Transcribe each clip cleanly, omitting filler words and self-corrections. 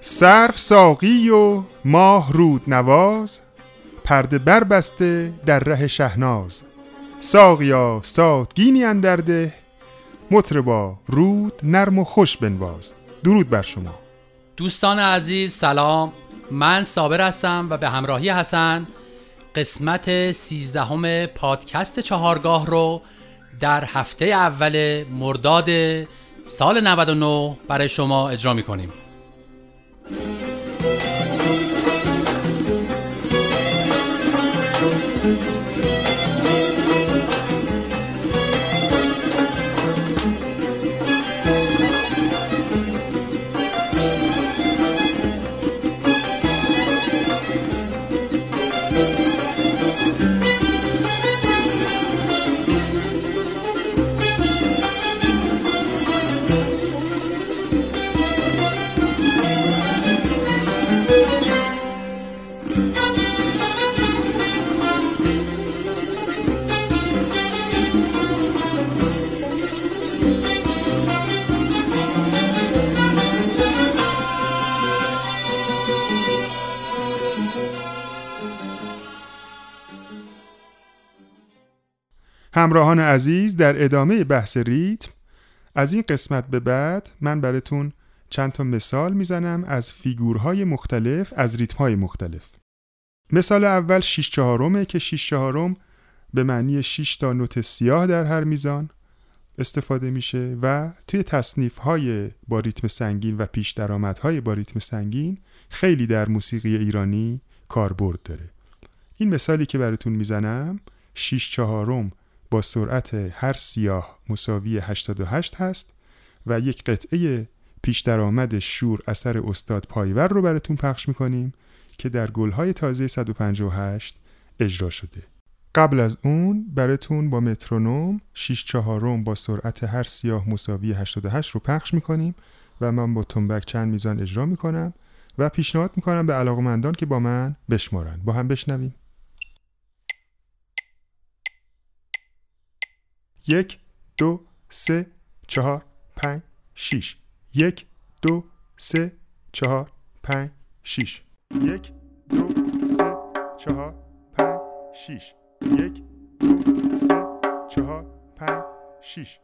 صرف ساقی و ماه رود نواز، پرده بربسته در ره شهناز. ساقیا ساتگینی اندرده، مطربا رود نرم و خوش بنواز. درود بر شما دوستان عزیز. سلام، من صابر هستم و به همراهی حسن قسمت 13 پادکست چهارگاه رو در هفته اول مرداد سال 99 برای شما اجرا می‌کنیم. همراهان عزیز، در ادامه بحث ریتم از این قسمت به بعد من براتون چند تا مثال میزنم از فیگورهای مختلف از ریتمهای مختلف. مثال اول 6/4 که 6/4 به معنی 6 تا نوت سیاه در هر میزان استفاده میشه و توی تصنیف‌های با ریتم سنگین و پیش درآمدهای با ریتم سنگین خیلی در موسیقی ایرانی کاربرد داره. این مثالی که براتون میزنم 6/4 با سرعت هر سیاه مساوی 88 هست و یک قطعه پیش درآمد شور اثر استاد پایور رو براتون پخش میکنیم که در گلهای تازه 158 اجرا شده. قبل از اون براتون با مترونوم 6/4 با سرعت هر سیاه مساوی 88 رو پخش میکنیم و من با تنبک چند میزان اجرا میکنم و پیشنهاد میکنم به علاقه‌مندان که با من بشمارن. با هم بشنویم. 1 2 3 4 5 6 1 2 3 4 5 6 1 2 3 4 5 6 1 2 3 4 5 6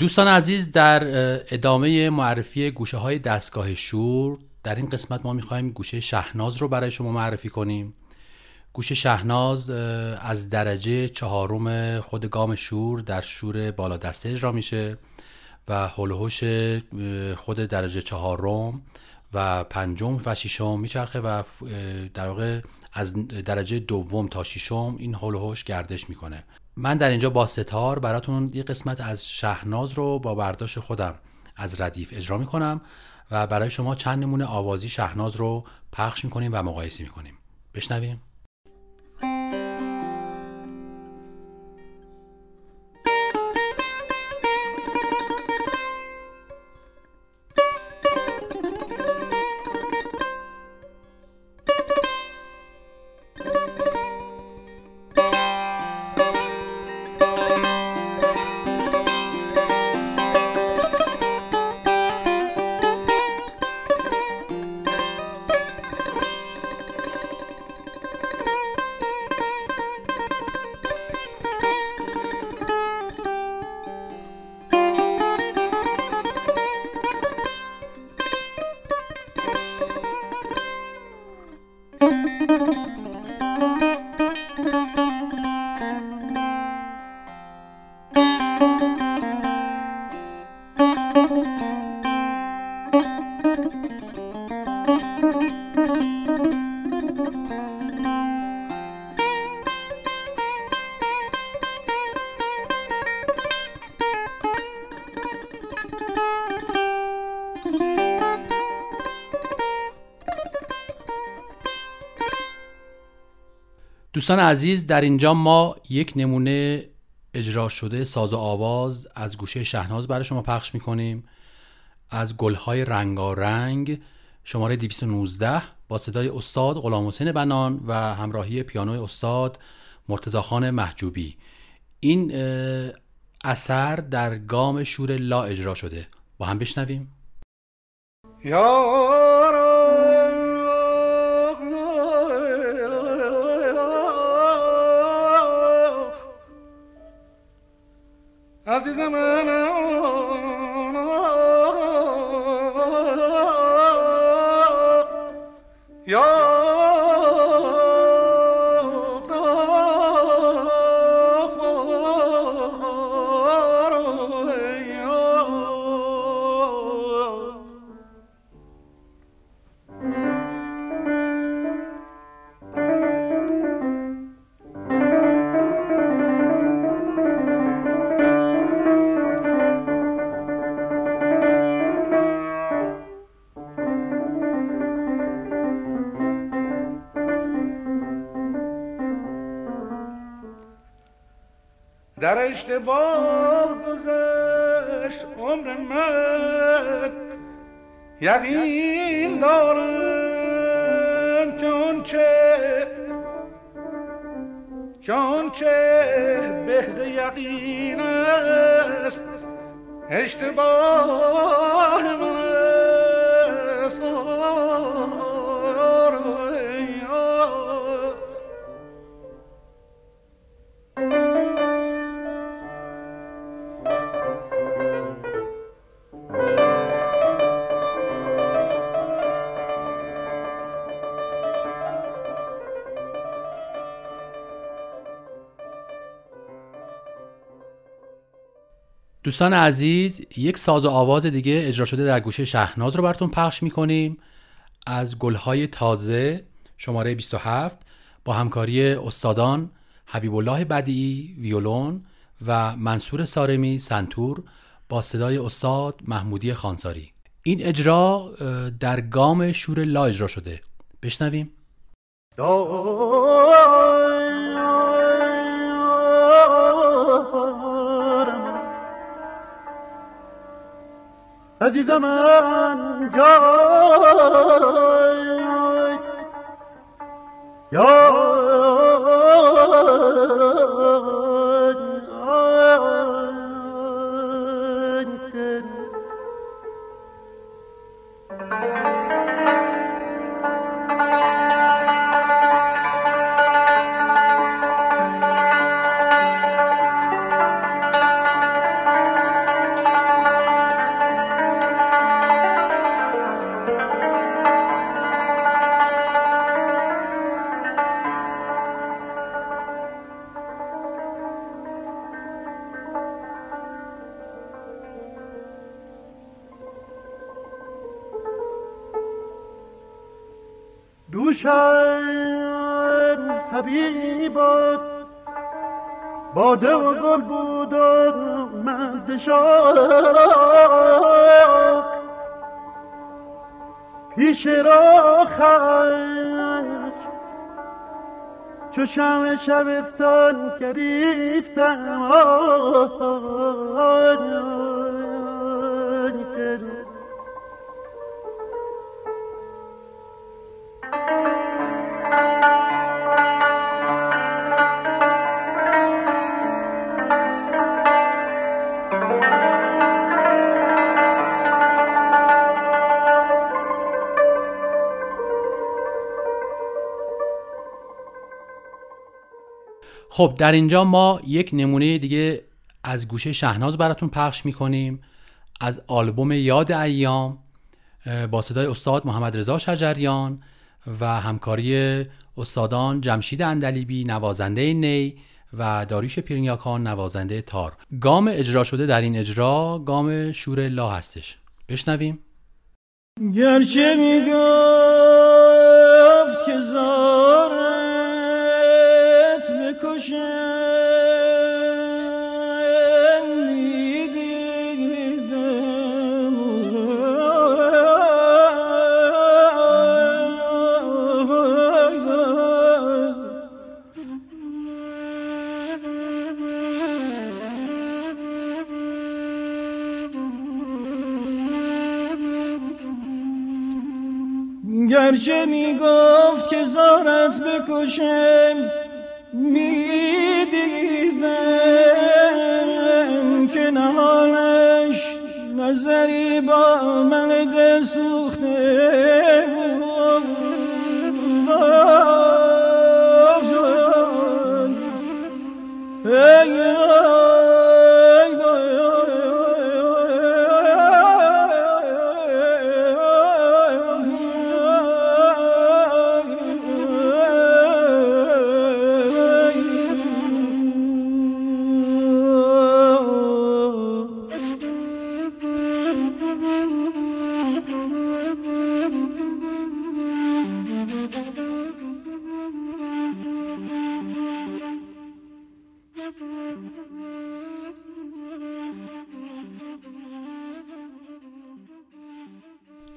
دوستان عزیز، در ادامه معرفی گوشه های دستگاه شور، در این قسمت ما میخوایم گوشه شهناز رو برای شما معرفی کنیم. گوشه شهناز از درجه 4 خود گام شور در شور بالا دسته اجرا میشه و هلوهوش خود درجه 4 و 5 و 6 میچرخه و در واقع از درجه 2 تا 6 این هلوهوش گردش میکنه. من در اینجا با ستار براتون یه قسمت از شهناز رو با برداشت خودم از ردیف اجرا میکنم و برای شما چند نمونه آوازی شهناز رو پخش میکنیم و مقایسه میکنیم. بشنویم. دوستان عزیز، در اینجا ما یک نمونه اجرا شده ساز و آواز از گوشه شهناز برای شما پخش میکنیم، از گلهای رنگارنگ شماره 219 با صدای استاد غلامحسین بنان و همراهی پیانوی استاد مرتضی خان محجوبی. این اثر در گام شور لا اجرا شده. با هم بشنویم. عزیزم در اشتباه گذشت عمر من، یقین دارم که آنچه بهز یقین است اشتباه من است. دوستان عزیز، یک ساز و آواز دیگه اجرا شده در گوشه شهناز رو براتون پخش میکنیم، از گلهای تازه شماره 27 با همکاری استادان حبیب الله بدیعی ویولون و منصور سارمی سنتور با صدای استاد محمودی خانساری. این اجرا در گام شور لا اجرا شده. بشنویم. عزیز من جای دوشم طبیعی بود باده و گل بود و مرد شاق پیش را خرش چو شم شبستان گریفتم خب در اینجا ما یک نمونه دیگه از گوشه شهناز براتون پخش میکنیم از آلبوم یاد ایام با صدای استاد محمد رضا شجریان و همکاری استادان جمشید اندلیبی نوازنده نی و داریوش پیرنیاکان نوازنده تار. گام اجرا شده در این اجرا گام شور لا هستش. بشنویم. گرچه میگفت که زارت بکشن میدیدم گرچه میگفت که زارت بکشن میدیدم که نهانش نظری با عمل دل سوخته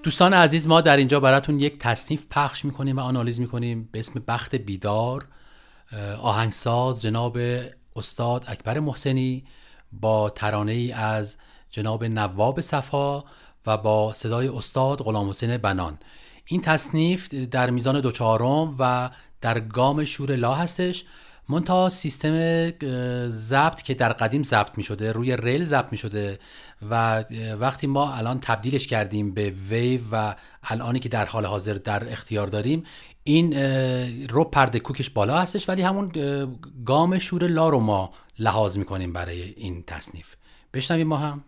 دوستان عزیز ما در اینجا براتون یک تصنیف پخش میکنیم و آنالیز میکنیم به اسم بخت بیدار، آهنگساز جناب استاد اکبر محسنی با ترانه‌ای از جناب نواب صفا و با صدای استاد غلامحسین بنان. این تصنیف در میزان 2/4 و در گام شور لا هستش. منتها سیستم ضبط که در قدیم ضبط می شده روی ریل ضبط می شده و وقتی ما الان تبدیلش کردیم به ویو و الانی که در حال حاضر در اختیار داریم این رو پرده کوکش بالا هستش، ولی همون گام شور لا رو ما لحاظ می کنیم برای این تصنیف. بشنویم ما هم.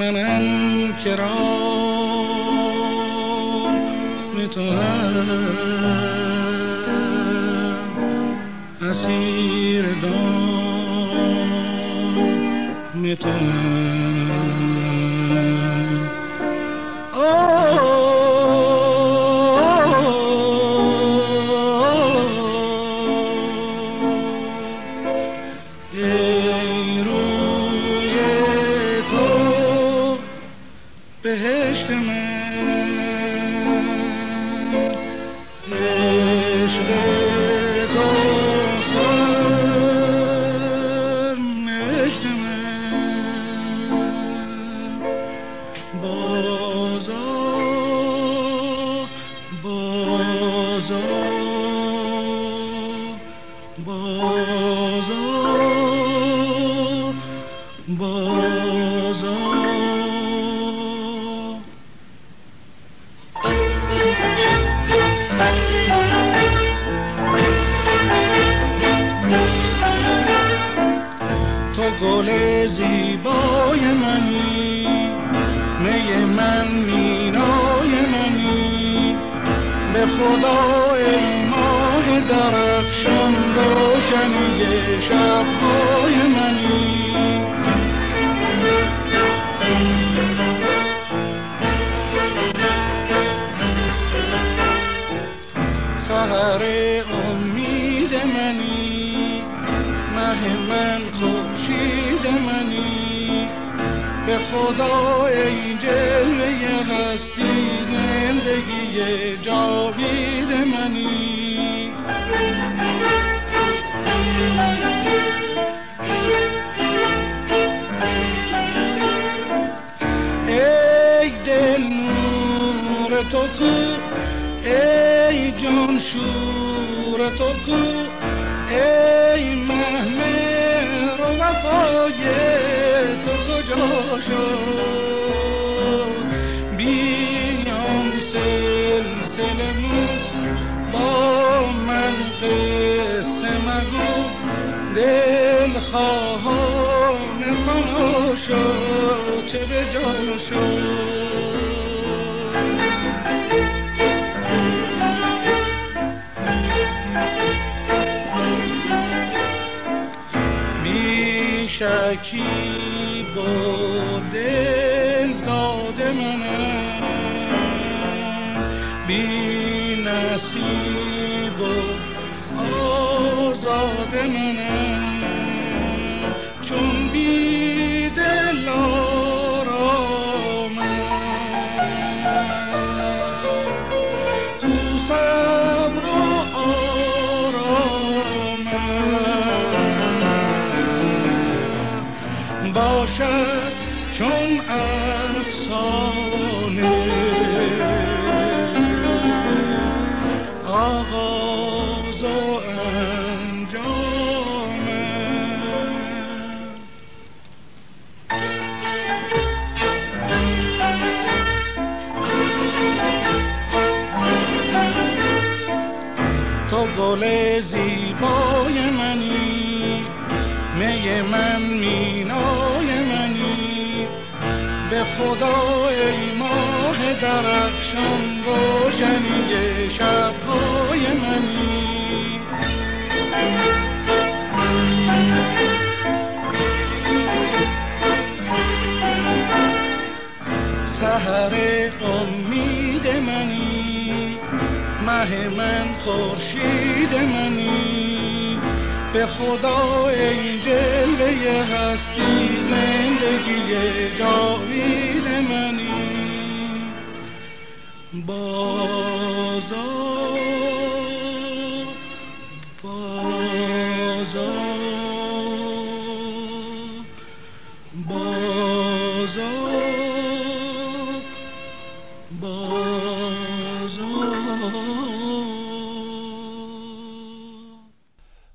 منم که رام تو هم اسیر دام تو هم.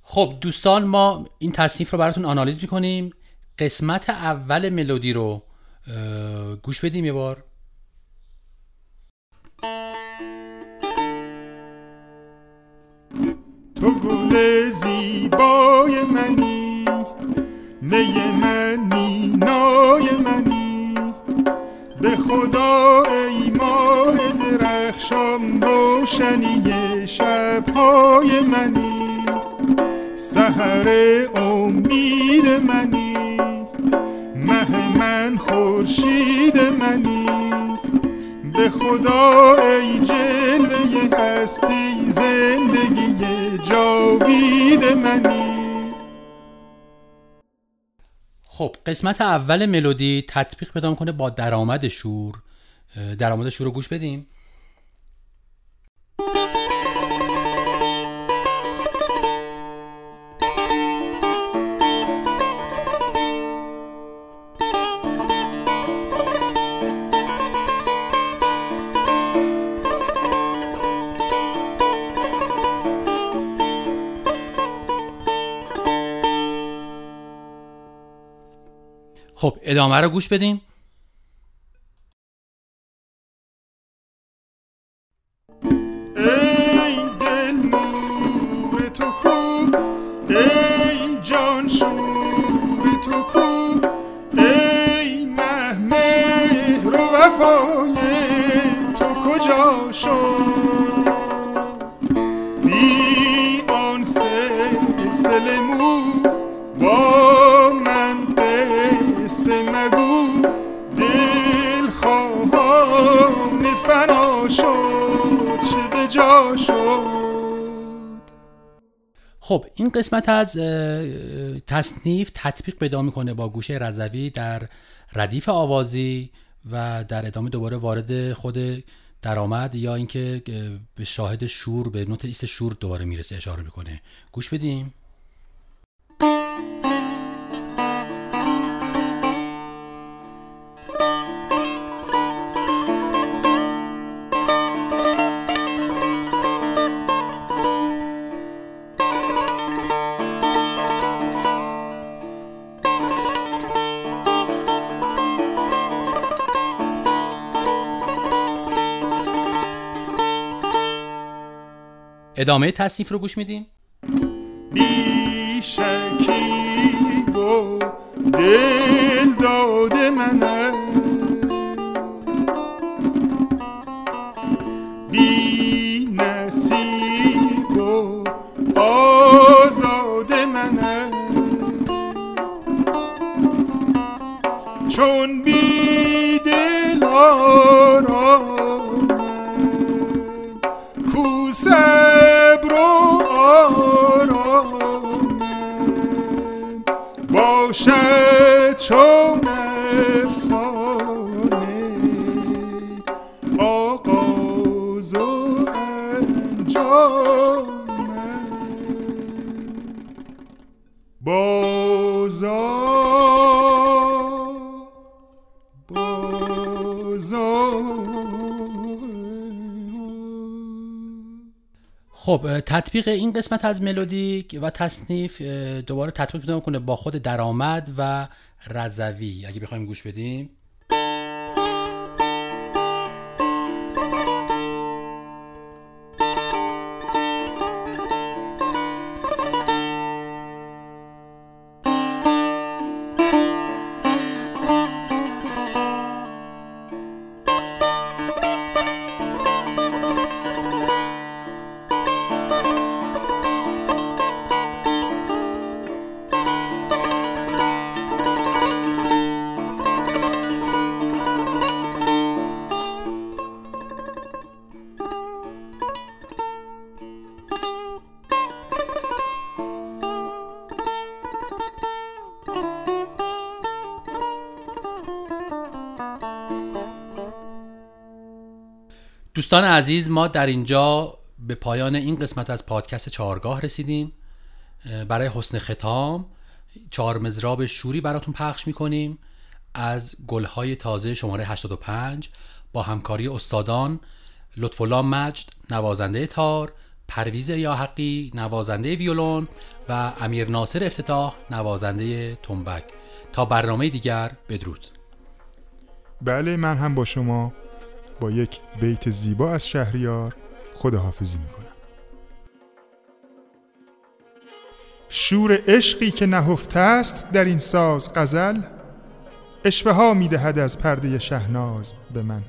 خب دوستان، ما این تصنیف رو براتون آنالیز میکنیم. قسمت اول ملودی رو گوش بدیم یه بار. تو گل زیبای منی، می منی، نای منی، خدا ای ماه درخشان روشنی شبهای منی، سحر امید منی، مه من خورشید منی، به خدا ای جلوه هستی زندگی جاوید منی. خب قسمت اول ملودی تطبیق پیدا میکنه با درآمد شور. درآمد شور رو گوش بدیم. خب ادامه رو گوش بدیم. ای دل مور تو کو، ای جان شور تو کو، ای مهمه رو وفای تو کجا شد؟ بی آن سلسله مو با خب این قسمت از تصنیف تطبیق پیدا میکنه با گوشه رضوی در ردیف آوازی و در ادامه دوباره وارد خود درآمد یا اینکه به شاهد شور، به نوت ایست شور دوباره میرسه، اشاره میکنه. گوش بدیم. ادامه تصنیف رو گوش میدیم. بی شکی و دل داده منم، بی نصیب و آزاده منم، چون بی دل آرام باشد چون افسانه آغاز و انجام بازا. خب تطبیق این قسمت از ملودی و تصنیف دوباره تطبیق پیدا می‌کنه با خود درآمد و رضوی. اگه بخوایم گوش بدیم. دوستان عزیز، ما در اینجا به پایان این قسمت از پادکست چهارگاه رسیدیم. برای حسن ختام چهار مضراب شوری براتون پخش میکنیم از گلهای تازه شماره 85 با همکاری استادان لطفولام مجد نوازنده تار، پرویز یاحقی نوازنده ویولون و امیر ناصر افتتاح نوازنده تنبک. تا برنامه دیگر بدرود. بله، من هم با شما با یک بیت زیبا از شهریار خداحافظی میکنم. شور عشقی که نهفته است در این ساز غزل، اشوه ها می دهد از پرده شهناز به من.